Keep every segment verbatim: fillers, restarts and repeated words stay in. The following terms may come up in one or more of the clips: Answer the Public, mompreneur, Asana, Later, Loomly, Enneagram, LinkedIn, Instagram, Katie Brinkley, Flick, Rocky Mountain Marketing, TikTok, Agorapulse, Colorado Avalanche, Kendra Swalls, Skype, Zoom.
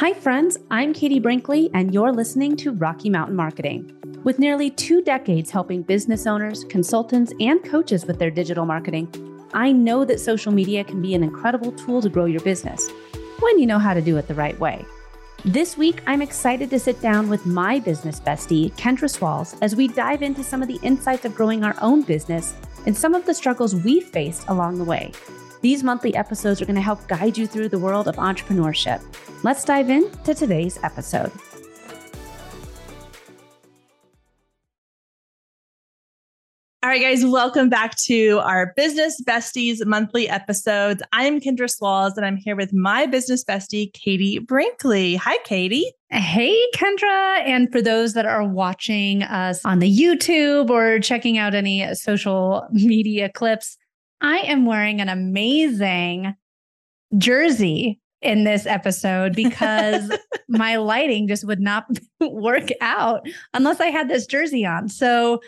Hi friends, I'm Katie Brinkley and you're listening to Rocky Mountain Marketing. With nearly two decades helping business owners, consultants, and coaches with their digital marketing, I know that social media can be an incredible tool to grow your business when you know how to do it the right way. This week, I'm excited to sit down with my business bestie, Kendra Swalls, as we dive into some of the insights of growing our own business and some of the struggles we faced along the way. These monthly episodes are going to help guide you through the world of entrepreneurship. Let's dive into today's episode. All right, guys, welcome back to our Business Besties monthly episodes. I'm Kendra Swalls, and I'm here with my business bestie, Katie Brinkley. Hi, Katie. Hey, Kendra. And for those that are watching us on the YouTube or checking out any social media clips, I am wearing an amazing jersey in this episode because my lighting just would not work out unless I had this jersey on. So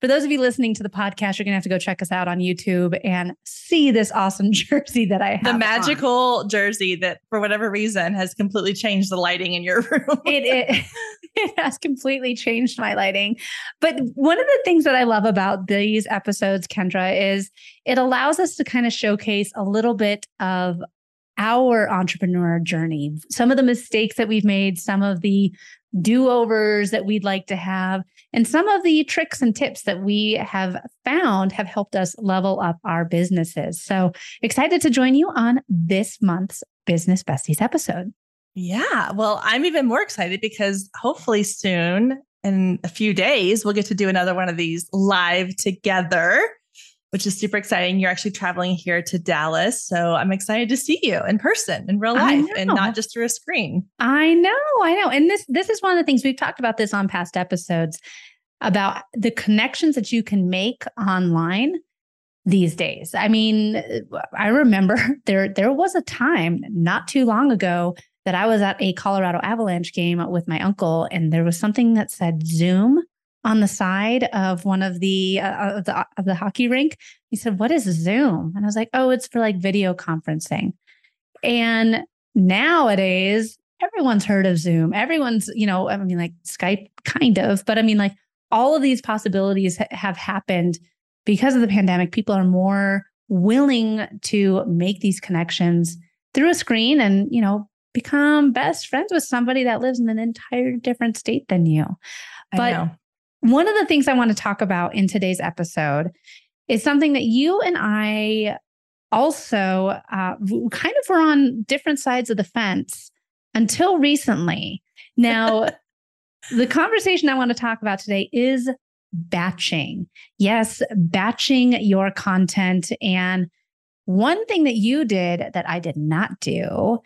for those of you listening to the podcast, you're going to have to go check us out on YouTube and see this awesome jersey that I have. The magical on. jersey that for whatever reason has completely changed the lighting in your room. it, it it has completely changed my lighting. But one of the things that I love about these episodes, Kendra, is it allows us to kind of showcase a little bit of our entrepreneur journey, some of the mistakes that we've made, some of the do-overs that we'd like to have, and some of the tricks and tips that we have found have helped us level up our businesses. So excited to join you on this month's Business Besties episode. Yeah, well, I'm even more excited because hopefully soon, in a few days, we'll get to do another one of these live together, which is super exciting. You're actually traveling here to Dallas. So I'm excited to see you in person, in real life, and not just through a screen. I know, I know. And this this is one of the things we've talked about this on past episodes about the connections that you can make online these days. I mean, I remember there there was a time not too long ago that I was at a Colorado Avalanche game with my uncle, and there was something that said Zoom on the side of one of the, uh, of the of the hockey rink. He said, "What is Zoom?" And I was like, "Oh, it's for like video conferencing." And nowadays, everyone's heard of Zoom. Everyone's, you know, I mean, like Skype, kind of, but I mean, like all of these possibilities ha- have happened because of the pandemic. People are more willing to make these connections through a screen, and you know, become best friends with somebody that lives in an entire different state than you. But I know. One of the things I want to talk about in today's episode is something that you and I also uh, kind of were on different sides of the fence until recently. Now, the conversation I want to talk about today is batching. Yes, batching your content. And one thing that you did that I did not do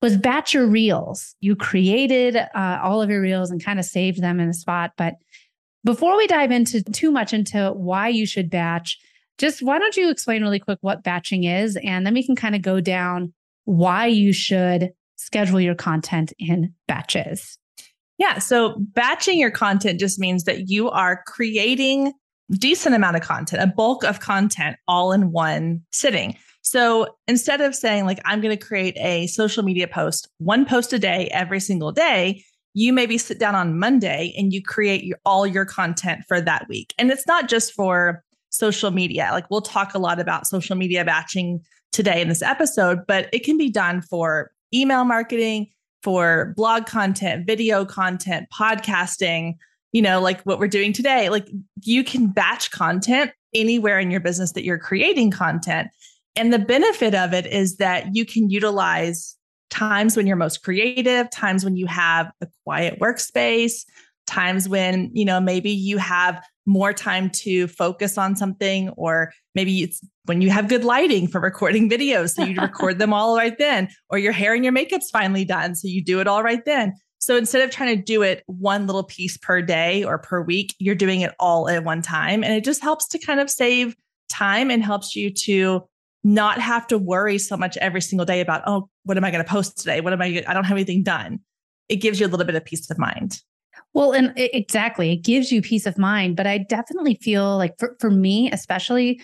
was batch your reels. You created uh, all of your reels and kind of saved them in a spot. But before we dive into too much into why you should batch, just why don't you explain really quick what batching is? And then we can kind of go down why you should schedule your content in batches. Yeah. So batching your content just means that you are creating a decent amount of content, a bulk of content all in one sitting. So instead of saying like, I'm going to create a social media post, one post a day, every single day, you maybe sit down on Monday and you create your, all your content for that week. And it's not just for social media. Like we'll talk a lot about social media batching today in this episode, but it can be done for email marketing, for blog content, video content, podcasting, you know, like what we're doing today. Like you can batch content anywhere in your business that you're creating content. And the benefit of it is that you can utilize times when you're most creative, times when you have a quiet workspace, times when, you know, maybe you have more time to focus on something, or maybe it's when you have good lighting for recording videos. So you record them all right then, or your hair and your makeup's finally done. So you do it all right then. So instead of trying to do it one little piece per day or per week, you're doing it all at one time. And it just helps to kind of save time and helps you to not have to worry so much every single day about, oh, what am I going to post today? What am I? I don't have anything done. It gives you a little bit of peace of mind. Well, and exactly, it gives you peace of mind. But I definitely feel like for, for me, especially,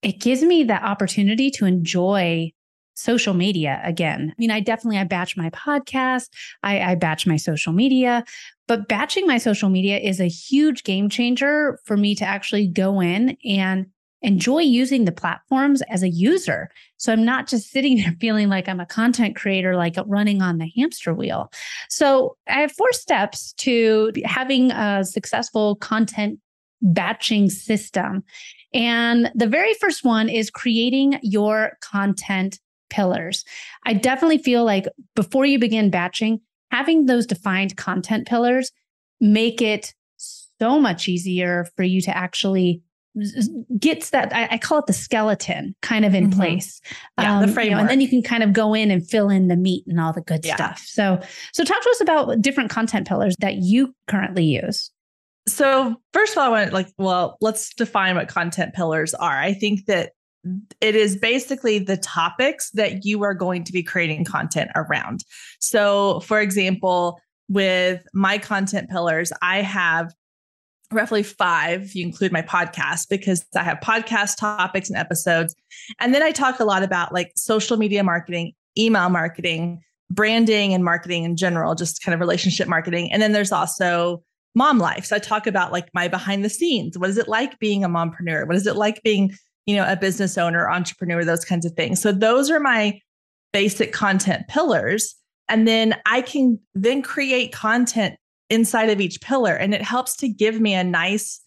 it gives me that opportunity to enjoy social media again. I mean, I definitely, I batch my podcast, I, I batch my social media, but batching my social media is a huge game changer for me to actually go in and enjoy using the platforms as a user. So I'm not just sitting there feeling like I'm a content creator, like running on the hamster wheel. So I have four steps to having a successful content batching system. And the very first one is creating your content pillars. I definitely feel like before you begin batching, having those defined content pillars make it so much easier for you to actually gets that, I, I call it the skeleton kind of in mm-hmm. place. Yeah, um, the framework. You know, and then you can kind of go in and fill in the meat and all the good yeah. stuff. So, so talk to us about different content pillars that you currently use. So first of all, I want to like, well, let's define what content pillars are. I think that it is basically the topics that you are going to be creating content around. So for example, with my content pillars, I have roughly five, if you include my podcast, because I have podcast topics and episodes. And then I talk a lot about like social media marketing, email marketing, branding and marketing in general, just kind of relationship marketing. And then there's also mom life. So I talk about like my behind the scenes. What is it like being a mompreneur? What is it like being, you know, a business owner, entrepreneur, those kinds of things. So those are my basic content pillars. And then I can then create content inside of each pillar. And it helps to give me a nice,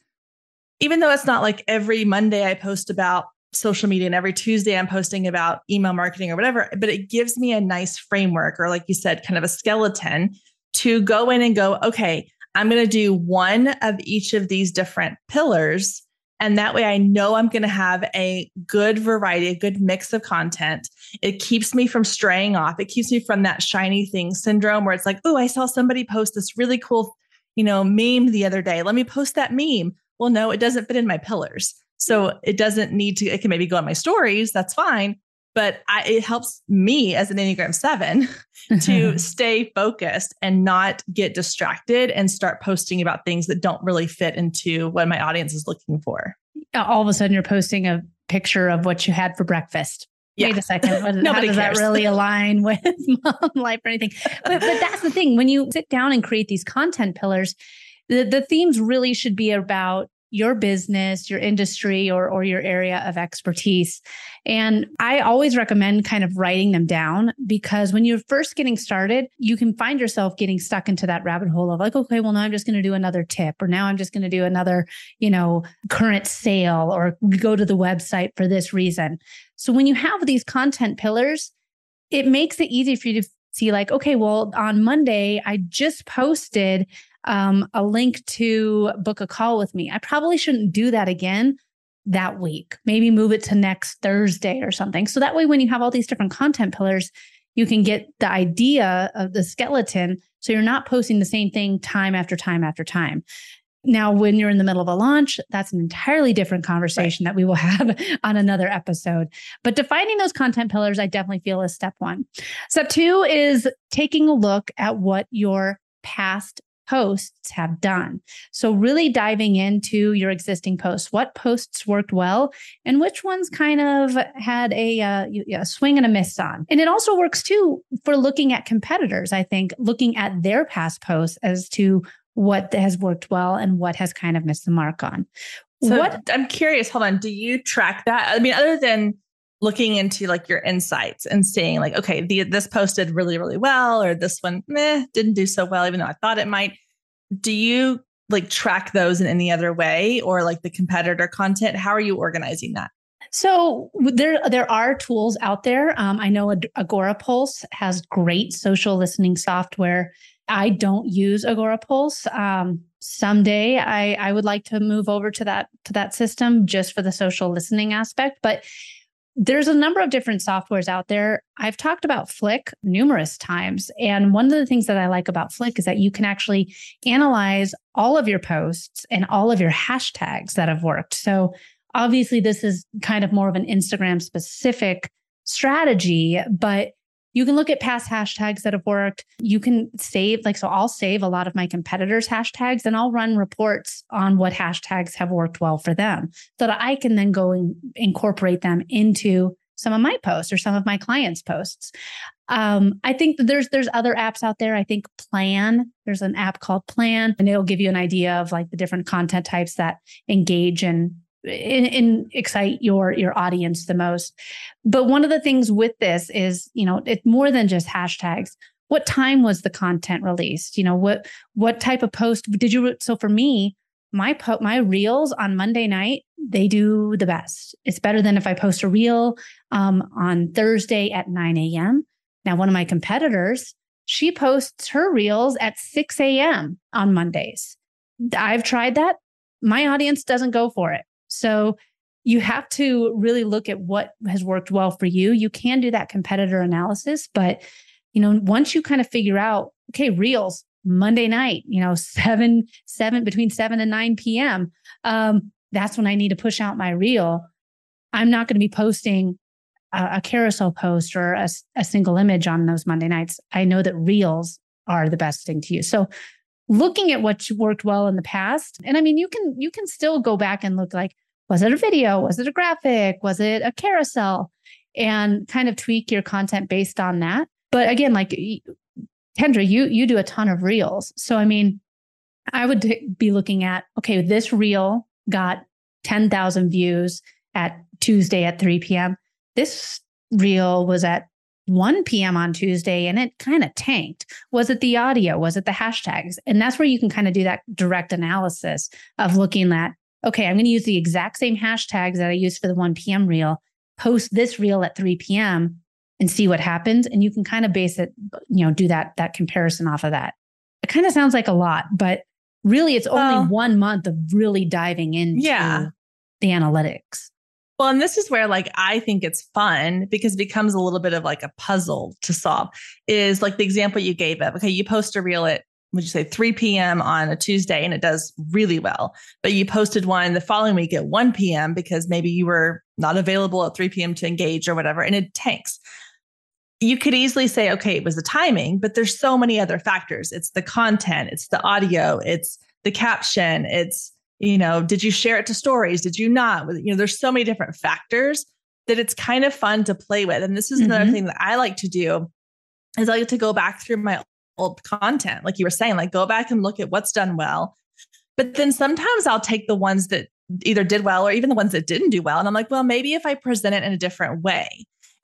even though it's not like every Monday I post about social media and every Tuesday I'm posting about email marketing or whatever, but it gives me a nice framework or like you said, kind of a skeleton to go in and go, okay, I'm going to do one of each of these different pillars. And that way I know I'm going to have a good variety, a good mix of content. It keeps me from straying off. It keeps me from that shiny thing syndrome where it's like, oh, I saw somebody post this really cool, you know, meme the other day. Let me post that meme. Well, no, it doesn't fit in my pillars. So it doesn't need to, it can maybe go on my stories. That's fine. But I, it helps me as an Enneagram seven to stay focused and not get distracted and start posting about things that don't really fit into what my audience is looking for. All of a sudden you're posting a picture of what you had for breakfast. Yeah. Wait a second. What, how does cares. that really align with mom life or anything? But, but that's the thing. When you sit down and create these content pillars, the, the themes really should be about your business, your industry, or, or your area of expertise. And I always recommend kind of writing them down because when you're first getting started, you can find yourself getting stuck into that rabbit hole of like, okay, well, now I'm just going to do another tip, or now I'm just going to do another, you know, current sale, or go to the website for this reason. So when you have these content pillars, it makes it easy for you to see like, okay, well, on Monday, I just posted um, a link to book a call with me. I probably shouldn't do that again that week. Maybe move it to next Thursday or something. So that way, when you have all these different content pillars, you can get the idea of the skeleton. So you're not posting the same thing time after time after time. Now, when you're in the middle of a launch, that's an entirely different conversation right. that we will have on another episode. But defining those content pillars, I definitely feel is step one. Step two is taking a look at what your past posts have done. So really diving into your existing posts, what posts worked well and which ones kind of had a, uh, a swing and a miss on. And it also works too for looking at competitors. I think looking at their past posts as to what has worked well and what has kind of missed the mark on. So what I'm curious, hold on. Do you track that? I mean, other than looking into like your insights and seeing like, okay, the, this post did really, really well, or this one meh, didn't do so well, even though I thought it might. Do you like track those in any other way, or like the competitor content? How are you organizing that? So there, there are tools out there. Um, I know Agorapulse has great social listening software. I don't use Agorapulse. Um, someday I, I would like to move over to that, to that system just for the social listening aspect, but there's a number of different softwares out there. I've talked about Flick numerous times. And one of the things that I like about Flick is that you can actually analyze all of your posts and all of your hashtags that have worked. So obviously this is kind of more of an Instagram specific strategy, but you can look at past hashtags that have worked. You can save, like, so I'll save a lot of my competitors' hashtags and I'll run reports on what hashtags have worked well for them so that I can then go and incorporate them into some of my posts or some of my clients' posts. Um, I think that there's there's other apps out there. I think Plan, there's an app called Plan, and it'll give you an idea of like the different content types that engage and, and, and excite your your audience the most. But one of the things with this is, you know, it's more than just hashtags. What time was the content released? You know, what what type of post did you? So for me, my po- my reels on Monday night, they do the best. It's better than if I post a reel um, on Thursday at nine a.m. Now, one of my competitors, she posts her reels at six a.m. on Mondays. I've tried that. My audience doesn't go for it. So you have to really look at what has worked well for you. You can do that competitor analysis, but you know, once you kind of figure out, okay, reels Monday night, you know, seven, seven between seven and nine p.m. Um, that's when I need to push out my reel. I'm not going to be posting a carousel post or a, a single image on those Monday nights. I know that reels are the best thing to use. So looking at what worked well in the past, and I mean, you can, you can still go back and look like, was it a video? Was it a graphic? Was it a carousel? And kind of tweak your content based on that. But again, like Kendra, you, you do a ton of reels. So, I mean, I would be looking at, okay, this reel got ten thousand views at Tuesday at three p.m. This reel was at one p.m. on Tuesday and it kind of tanked. Was it the audio? Was it the hashtags? And that's where you can kind of do that direct analysis of looking at, okay, I'm going to use the exact same hashtags that I used for the one p.m. reel, post this reel at three p.m. and see what happens. And you can kind of base it, you know, do that, that comparison off of that. It kind of sounds like a lot, but really it's only well, one month of really diving into yeah. the analytics. Well, and this is where like, I think it's fun because it becomes a little bit of like a puzzle to solve is like the example you gave of, okay, you post a reel at, would you say three p.m. on a Tuesday and it does really well, but you posted one the following week at one p.m. because maybe you were not available at three p.m. to engage or whatever, and it tanks. You could easily say, okay, it was the timing, but there's so many other factors. It's the content, it's the audio, it's the caption, it's, you know, did you share it to stories? Did you not? You know, there's so many different factors that it's kind of fun to play with. And this is mm-hmm. another thing that I like to do is I like to go back through my old content. Like you were saying, like go back and look at what's done well. But then sometimes I'll take the ones that either did well or even the ones that didn't do well. And I'm like, well, maybe if I present it in a different way.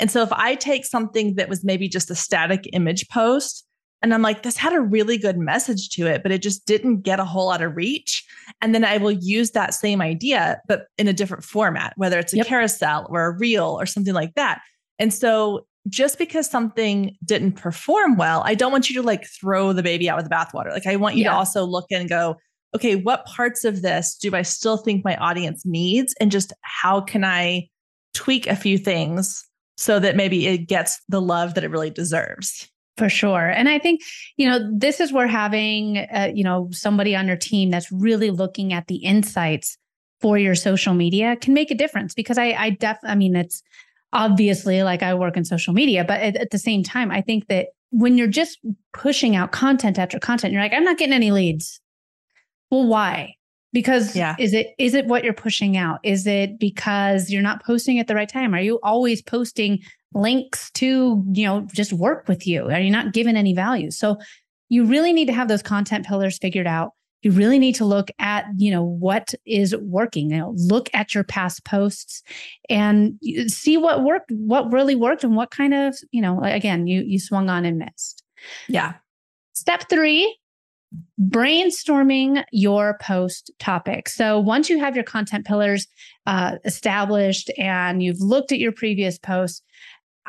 And so if I take something that was maybe just a static image post, and I'm like, this had a really good message to it, but it just didn't get a whole lot of reach. And then I will use that same idea, but in a different format, whether it's a yep. carousel or a reel or something like that. And so just because something didn't perform well, I don't want you to like throw the baby out with the bathwater. Like I want you yeah. to also look and go, okay, what parts of this do I still think my audience needs? And just how can I tweak a few things so that maybe it gets the love that it really deserves? For sure. And I think, you know, this is where having, uh, you know, somebody on your team that's really looking at the insights for your social media can make a difference because I, I def, I mean, it's obviously like I work in social media, but at, at the same time, I think that when you're just pushing out content after content, you're like, I'm not getting any leads. Well, why? Because yeah. is it, is it what you're pushing out? Is it because you're not posting at the right time? Are you always posting links to, you know, just work with you? Are you not given any value? So you really need to have those content pillars figured out. You really need to look at, you know, what is working. You know, look at your past posts and see what worked, what really worked and what kind of, you know, again, you, you swung on and missed. Yeah. Step three, brainstorming your post topic. So once you have your content pillars uh, established and you've looked at your previous posts,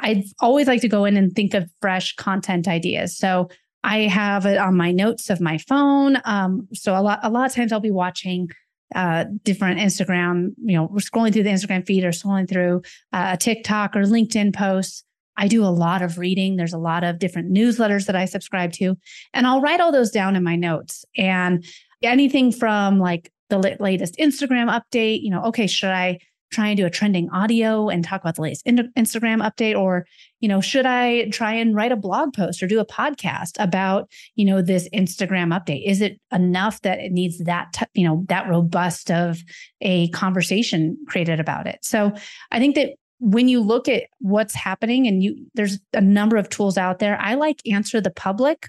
I always like to go in and think of fresh content ideas. So I have it on my notes of my phone. Um, so a lot, a lot of times I'll be watching uh, different Instagram, you know, we're scrolling through the Instagram feed or scrolling through uh, a TikTok or LinkedIn posts. I do a lot of reading. There's a lot of different newsletters that I subscribe to, and I'll write all those down in my notes. And anything from like the latest Instagram update, you know, okay, should I try and do a trending audio and talk about the latest Instagram update? Or, you know, should I try and write a blog post or do a podcast about, you know, this Instagram update? Is it enough that it needs that, t- you know, that robust of a conversation created about it? So I think that when you look at what's happening, and you, there's a number of tools out there. I like Answer the Public.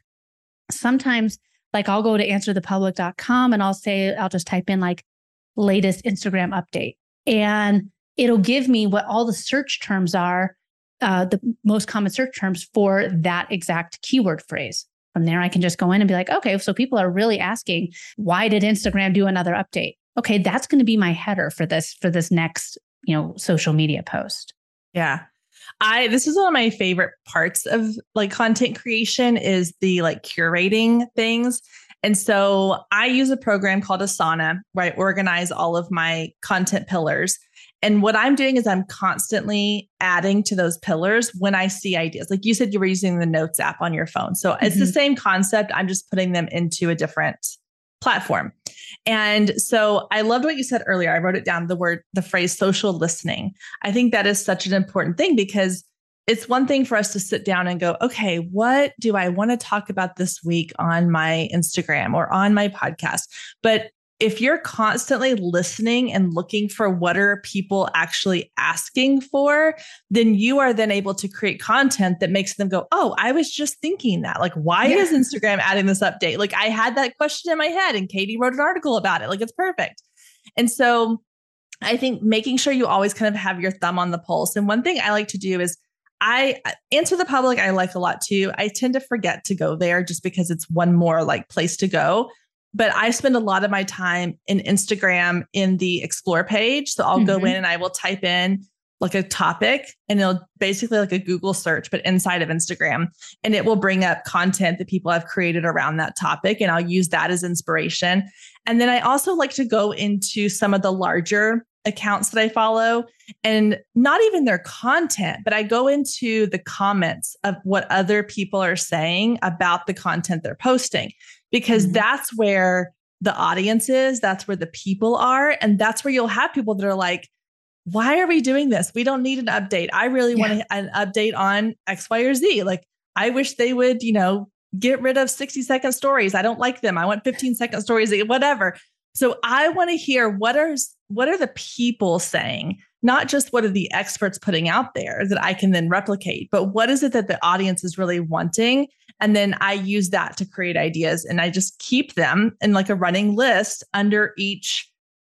Sometimes, like, I'll go to answer the public dot com and I'll say, I'll just type in like latest Instagram update, and it'll give me what all the search terms are, uh, the most common search terms for that exact keyword phrase. From there, I can just go in and be like, okay, so people are really asking, why did Instagram do another update? Okay, that's going to be my header for this, for this next, you know, social media post. Yeah. I, this is one of my favorite parts of like content creation, is the like curating things. And so I use a program called Asana, where I organize all of my content pillars. And what I'm doing is I'm constantly adding to those pillars when I see ideas. Like you said, you were using the Notes app on your phone. So mm-hmm. It's the same concept. I'm just putting them into a different platform. And so I loved what you said earlier. I wrote it down, the word, the phrase social listening. I think that is such an important thing, because it's one thing for us to sit down and go, okay, what do I want to talk about this week on my Instagram or on my podcast? But if you're constantly listening and looking for what are people actually asking for, then you are then able to create content that makes them go, oh, I was just thinking that. Like, why yeah. is Instagram adding this update? Like, I had that question in my head and Katie wrote an article about it. Like, it's perfect. And so I think making sure you always kind of have your thumb on the pulse. And one thing I like to do is I Answer the Public. I like a lot too. I tend to forget to go there just because it's one more like place to go. But I spend a lot of my time in Instagram in the explore page. So I'll mm-hmm. go in and I will type in like a topic, and it'll basically like a Google search, but inside of Instagram, and it will bring up content that people have created around that topic. And I'll use that as inspiration. And then I also like to go into some of the larger accounts that I follow, and not even their content, but I go into the comments of what other people are saying about the content they're posting. Because mm-hmm. that's where the audience is, that's where the people are. And that's where you'll have people that are like, why are we doing this? We don't need an update. I really yeah. want an update on X, Y, or Z. Like, I wish they would, you know, get rid of sixty second stories. I don't like them. I want fifteen second stories, whatever. So I want to hear what are, what are the people saying, not just what are the experts putting out there that I can then replicate, but what is it that the audience is really wanting? And then I use that to create ideas, and I just keep them in like a running list under each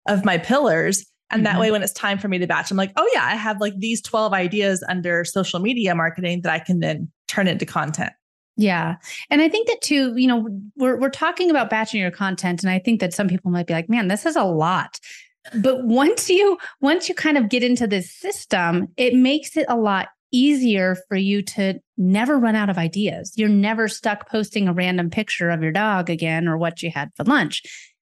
of my pillars. And mm-hmm. that way, when it's time for me to batch, I'm like, oh yeah, I have like these twelve ideas under social media marketing that I can then turn into content. Yeah. And I think that too, you know, we're, we're talking about batching your content. And I think that some people might be like, man, this is a lot. But once you, once you kind of get into this system, it makes it a lot easier for you to never run out of ideas. You're never stuck posting a random picture of your dog again, or what you had for lunch.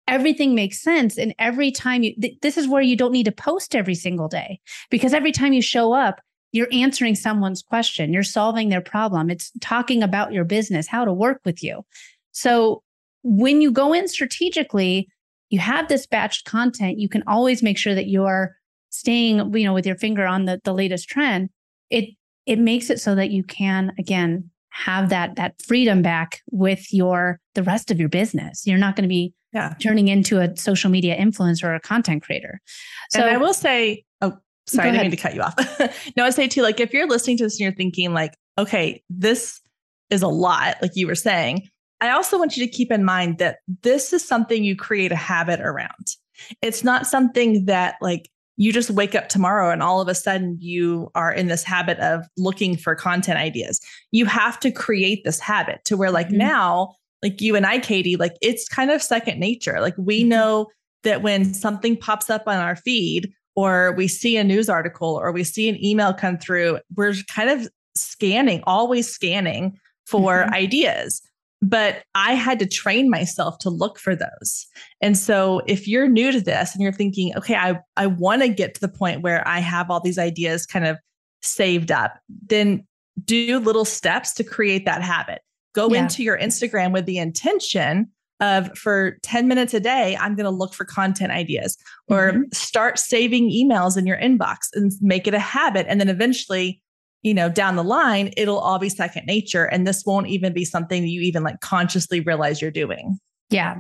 Everything makes sense. And every time you, th- this is where you don't need to post every single day, because every time you show up, you're answering someone's question. You're solving their problem. It's talking about your business, how to work with you. So when you go in strategically, you have this batched content, you can always make sure that you're staying, you know, with your finger on the, the latest trend. It it makes it so that you can, again, have that that freedom back with your the rest of your business. You're not going to be yeah. turning into a social media influencer or a content creator. So and I will say, oh, sorry, I didn't mean to cut you off. No, I say too, like, if you're listening to this and you're thinking like, okay, this is a lot, like you were saying, I also want you to keep in mind that this is something you create a habit around. It's not something that like you just wake up tomorrow and all of a sudden you are in this habit of looking for content ideas. You have to create this habit to where like mm-hmm. now, like you and I, Katie, like it's kind of second nature. Like we mm-hmm. know that when something pops up on our feed, or we see a news article, or we see an email come through, we're kind of scanning, always scanning for mm-hmm. ideas. But I had to train myself to look for those. And so if you're new to this and you're thinking, okay, I, I want to get to the point where I have all these ideas kind of saved up, then do little steps to create that habit. Go yeah. into your Instagram with the intention of, for ten minutes a day, I'm going to look for content ideas, or mm-hmm. start saving emails in your inbox and make it a habit. And then eventually, you know, down the line, it'll all be second nature. And this won't even be something that you even like consciously realize you're doing. Yeah.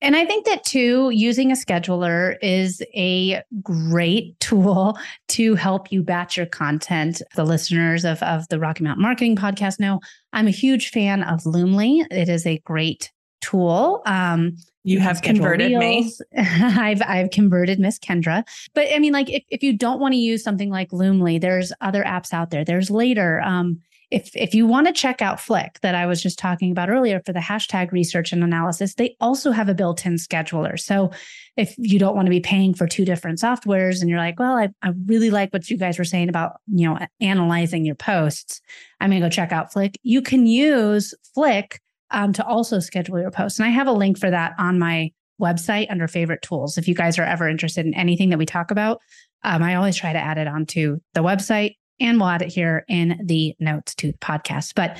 And I think that too, using a scheduler is a great tool to help you batch your content. The listeners of, of the Rocky Mountain Marketing Podcast know I'm a huge fan of Loomly. It is a great tool. Um, you have converted reels. me. I've I've converted Miss Kendra. But I mean, like if, if you don't want to use something like Loomly, there's other apps out there. There's Later. Um, If if you want to check out Flick that I was just talking about earlier for the hashtag research and analysis, they also have a built-in scheduler. So if you don't want to be paying for two different softwares and you're like, well, I, I really like what you guys were saying about, you know, analyzing your posts, I'm going to go check out Flick. You can use Flick um, to also schedule your posts. And I have a link for that on my website under favorite tools. If you guys are ever interested in anything that we talk about, um, I always try to add it onto the website. And we'll add it here in the notes to the podcast. But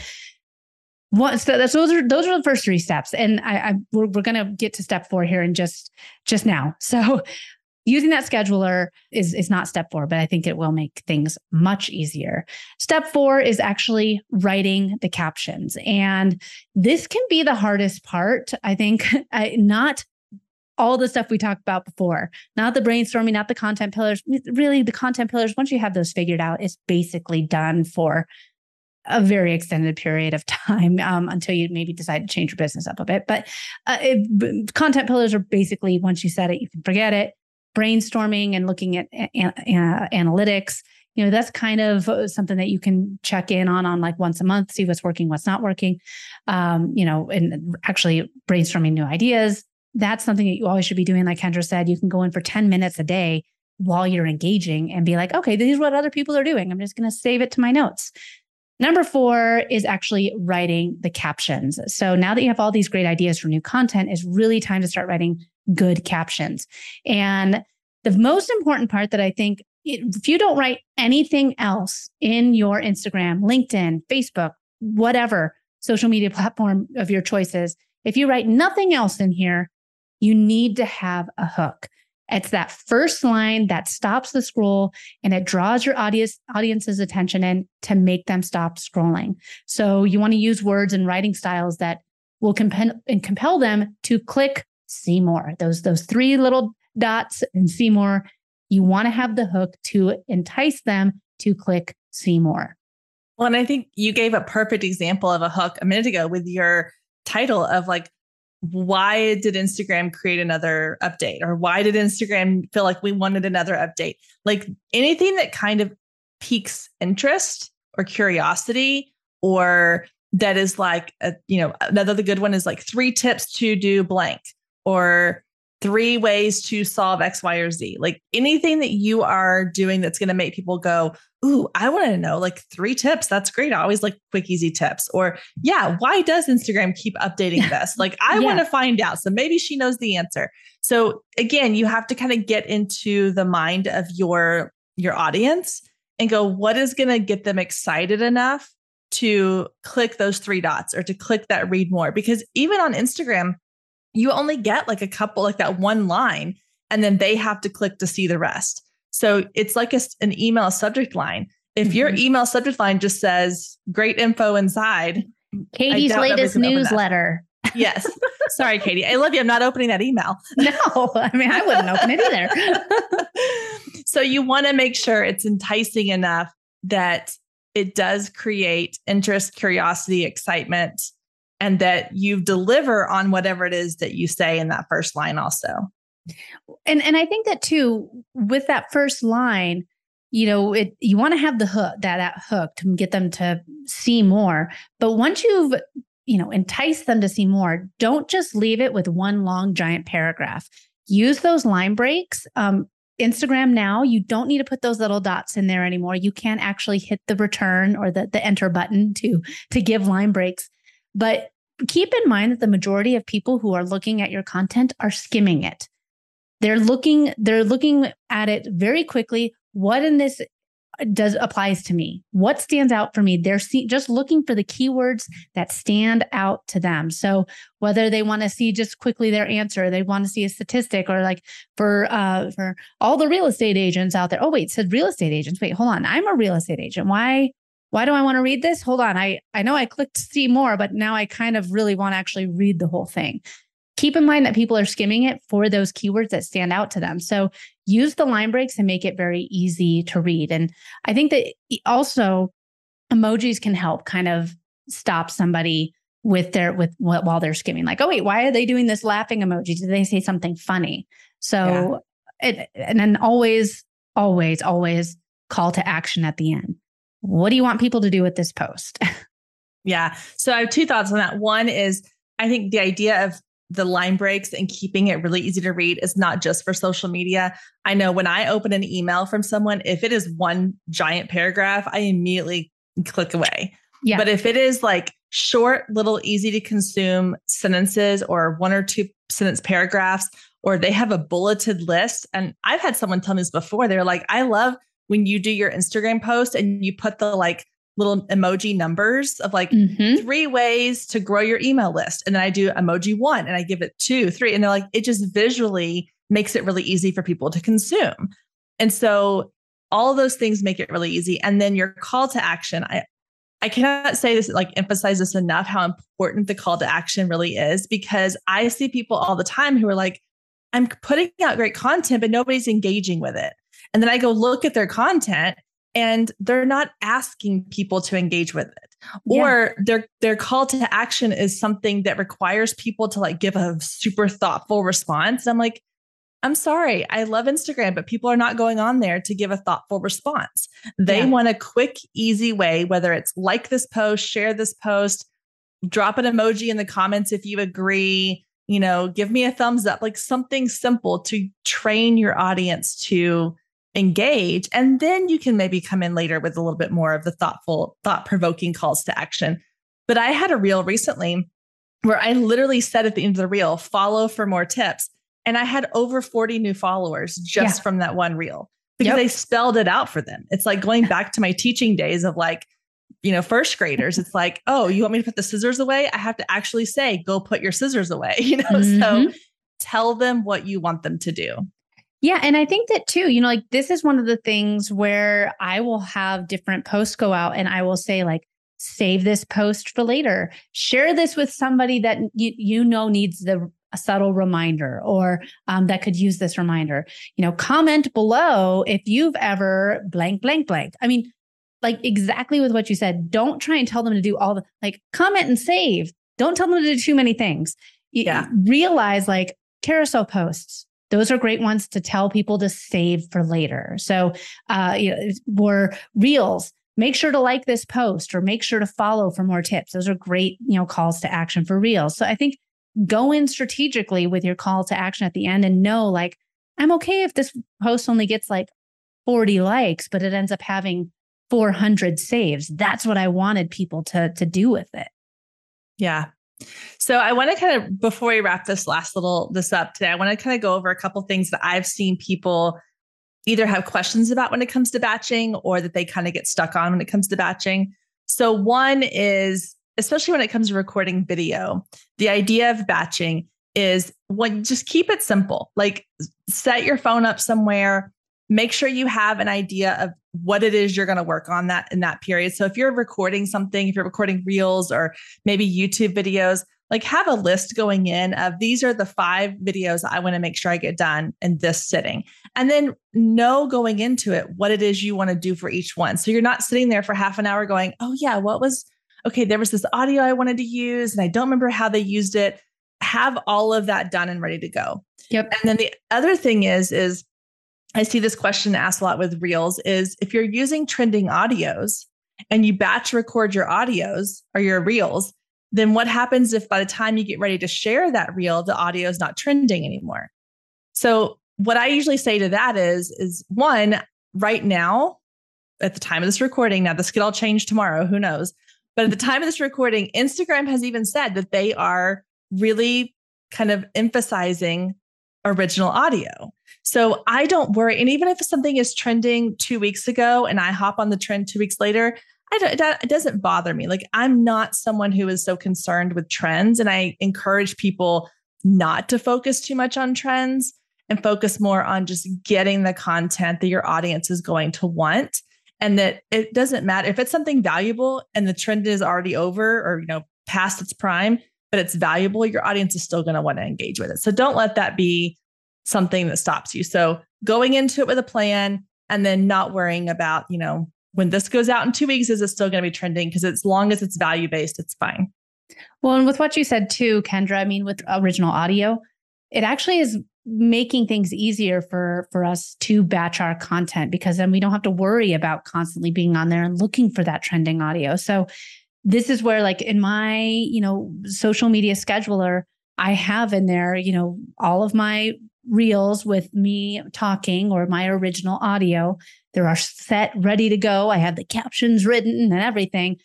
what, so that's, those are those are the first three steps, and I, I we're, we're going to get to step four here in just just now. So using that scheduler is is not step four, but I think it will make things much easier. Step four is actually writing the captions, and this can be the hardest part. I think I, not. all the stuff we talked about before, not the brainstorming, not the content pillars, really the content pillars. Once you have those figured out, it's basically done for a very extended period of time um, until you maybe decide to change your business up a bit. But uh, it, content pillars are basically, once you set it, you can forget it. Brainstorming and looking at an, uh, analytics, you know, that's kind of something that you can check in on, on like once a month, see what's working, what's not working, um, you know, and actually brainstorming new ideas. That's something that you always should be doing. Like Kendra said, you can go in for ten minutes a day while you're engaging and be like, okay, this is what other people are doing. I'm just going to save it to my notes. Number four is actually writing the captions. So now that you have all these great ideas for new content, it's really time to start writing good captions. And the most important part that I think, if you don't write anything else in your Instagram, LinkedIn, Facebook, whatever social media platform of your choices, if you write nothing else in here, you need to have a hook. It's that first line that stops the scroll and it draws your audience audience's attention in to make them stop scrolling. So you want to use words and writing styles that will compel and compel them to click see more. Those those three little dots and see more. You want to have the hook to entice them to click see more. Well, and I think you gave a perfect example of a hook a minute ago with your title of like, why did Instagram create another update? Or why did Instagram feel like we wanted another update? Like anything that kind of piques interest or curiosity, or that is like, a, you know, another good one is like three tips to do blank or three ways to solve X, Y, or Z. Like anything that you are doing that's going to make people go, ooh, I want to know like three tips. That's great. I always like quick, easy tips. Or yeah, why does Instagram keep updating this? Like I yeah. want to find out. So maybe she knows the answer. So again, you have to kind of get into the mind of your, your audience and go, what is going to get them excited enough to click those three dots or to click that read more? Because even on Instagram, you only get like a couple, like that one line, and then they have to click to see the rest. So it's like a, an email subject line. If mm-hmm. your email subject line just says great info inside, Katie's latest newsletter. Yes. Sorry, Katie. I love you. I'm not opening that email. No, I mean, I wouldn't open it either. So you want to make sure it's enticing enough that it does create interest, curiosity, excitement, and that you deliver on whatever it is that you say in that first line also. And and I think that too, with that first line, you know, it, you want to have the hook, that, that hook to get them to see more. But once you've, you know, enticed them to see more, don't just leave it with one long giant paragraph. Use those line breaks. Um, Instagram now, you don't need to put those little dots in there anymore. You can actually hit the return or the, the enter button to to give line breaks. But keep in mind that the majority of people who are looking at your content are skimming it. They're looking, they're looking at it very quickly. What in this does applies to me? What stands out for me? They're see, just looking for the keywords that stand out to them. So whether they want to see just quickly their answer, they want to see a statistic, or like for uh, for all the real estate agents out there. Oh, wait, it said real estate agents. Wait, hold on. I'm a real estate agent. Why? Why do I want to read this? Hold on. I, I know I clicked see more, but now I kind of really want to actually read the whole thing. keep in mind that people are skimming it for those keywords that stand out to them. So use the line breaks and make it very easy to read. And I think that also emojis can help kind of stop somebody with their, with while they're skimming, like, oh wait, why are they doing this laughing emoji? Did they say something funny? So yeah. it, and then always, always, always call to action at the end. What do you want people to do with this post? Yeah. So I have two thoughts on that. One is, I think the idea of the line breaks and keeping it really easy to read is not just for social media. I know when I open an email from someone, if it is one giant paragraph, I immediately click away. Yeah. But if it is like short, little, easy to consume sentences or one or two sentence paragraphs, or they have a bulleted list. And I've had someone tell me this before. They're like, I love when you do your Instagram post and you put the like little emoji numbers of like mm-hmm. three ways to grow your email list. And then I do emoji one and I give it two, three. And they're like, it just visually makes it really easy for people to consume. And so all those things make it really easy. And then your call to action. I, I cannot say this, like emphasize this enough, how important the call to action really is, because I see people all the time who are like, I'm putting out great content, but nobody's engaging with it. And then I go look at their content and they're not asking people to engage with it, or yeah. their, their call to action is something that requires people to like give a super thoughtful response. And I'm like, I'm sorry, I love Instagram, but people are not going on there to give a thoughtful response. They yeah. want a quick, easy way, whether it's like this post, share this post, drop an emoji in the comments if you agree, you know, give me a thumbs up, like something simple to train your audience to engage. And then you can maybe come in later with a little bit more of the thoughtful, thought-provoking calls to action. But I had a reel recently where I literally said at the end of the reel, follow for more tips. And I had over forty new followers just yeah. from that one reel, because yep. I spelled it out for them. It's like going back to my teaching days of like, you know, first graders. It's like, oh, you want me to put the scissors away? I have to actually say, go put your scissors away. You know, mm-hmm. so tell them what you want them to do. Yeah. And I think that too, you know, like this is one of the things where I will have different posts go out and I will say like, save this post for later, share this with somebody that you, you know needs the a subtle reminder, or um, that could use this reminder, you know, comment below if you've ever blank, blank, blank. I mean, like exactly with what you said, don't try and tell them to do all the like comment and save. Don't tell them to do too many things. You yeah. realize like carousel posts, those are great ones to tell people to save for later. So uh, you know, or reels, make sure to like this post or make sure to follow for more tips. Those are great, you know, calls to action for reels. So I think go in strategically with your call to action at the end and know, like, I'm okay if this post only gets like forty likes, but it ends up having four hundred saves. That's what I wanted people to, to do with it. Yeah. So I want to kind of, before we wrap this last little, this up today, I want to kind of go over a couple things that I've seen people either have questions about when it comes to batching, or that they kind of get stuck on when it comes to batching. So one is, especially when it comes to recording video, the idea of batching is one, just keep it simple. Like set your phone up somewhere, make sure you have an idea of what it is you're going to work on that in that period. So if you're recording something, if you're recording reels or maybe YouTube videos, like have a list going in of these are the five videos I want to make sure I get done in this sitting. And then know going into it what it is you want to do for each one. So you're not sitting there for half an hour going, oh yeah, what was okay, there was this audio I wanted to use and I don't remember how they used it. Have all of that done and ready to go. Yep. And then the other thing is, is I see this question asked a lot with reels is if you're using trending audios and you batch record your audios or your reels, then what happens if by the time you get ready to share that reel, the audio is not trending anymore? So what I usually say to that is, is one, right now, at the time of this recording, now this could all change tomorrow, who knows? But at the time of this recording, Instagram has even said that they are really kind of emphasizing original audio. So I don't worry. And even if something is trending two weeks ago and I hop on the trend two weeks later, I don't, it doesn't bother me. Like I'm not someone who is so concerned with trends. And I encourage people not to focus too much on trends and focus more on just getting the content that your audience is going to want. And that it doesn't matter if it's something valuable and the trend is already over or, you know, past its prime, but it's valuable, your audience is still going to want to engage with it. So don't let that be something that stops you. So going into it with a plan and then not worrying about, you know, when this goes out in two weeks, is it still going to be trending? Because as long as it's value-based, it's fine. Well, and with what you said too, Kendra, I mean, with original audio, it actually is making things easier for, for us to batch our content, because then we don't have to worry about constantly being on there and looking for that trending audio. So this is where, like, in my, you know, social media scheduler, I have in there, you know, all of my reels with me talking or my original audio. There are set, ready to go. I have the captions written and everything.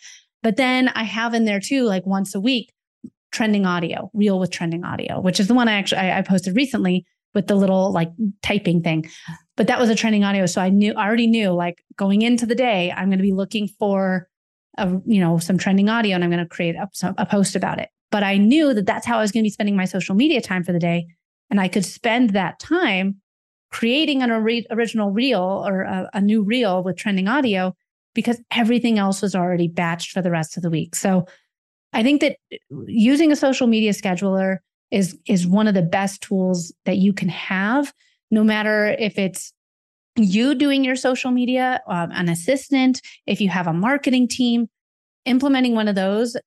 But then I have in there too, like once a week, trending audio, reel with trending audio, which is the one I actually, I, I posted recently with the little like typing thing, but that was a trending audio. So I knew, I already knew like going into the day, I'm going to be looking for a, you know, some trending audio, and I'm going to create a, a post about it. But I knew that that's how I was going to be spending my social media time for the day. And I could spend that time creating an ori- original reel or a, a new reel with trending audio, because everything else was already batched for the rest of the week. So I think that using a social media scheduler is, is one of the best tools that you can have, no matter if it's you doing your social media, um, an assistant, if you have a marketing team. Implementing one of those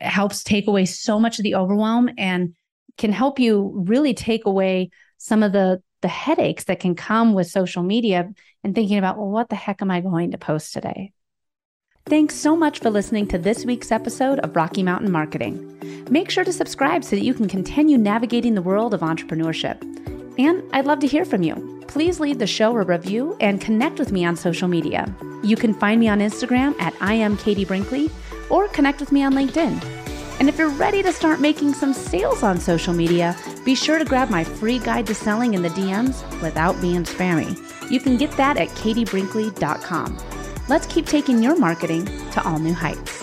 helps take away so much of the overwhelm and can help you really take away some of the the headaches that can come with social media and thinking about, well, what the heck am I going to post today? Thanks so much for listening to this week's episode of Rocky Mountain Marketing. Make sure to subscribe so that you can continue navigating the world of entrepreneurship. And I'd love to hear from you. Please leave the show a review and connect with me on social media. You can find me on Instagram at I am Katie Brinkley, or connect with me on LinkedIn. And if you're ready to start making some sales on social media, be sure to grab my free guide to selling in the D Ms without being spammy. You can get that at katie brinkley dot com. Let's keep taking your marketing to all new heights.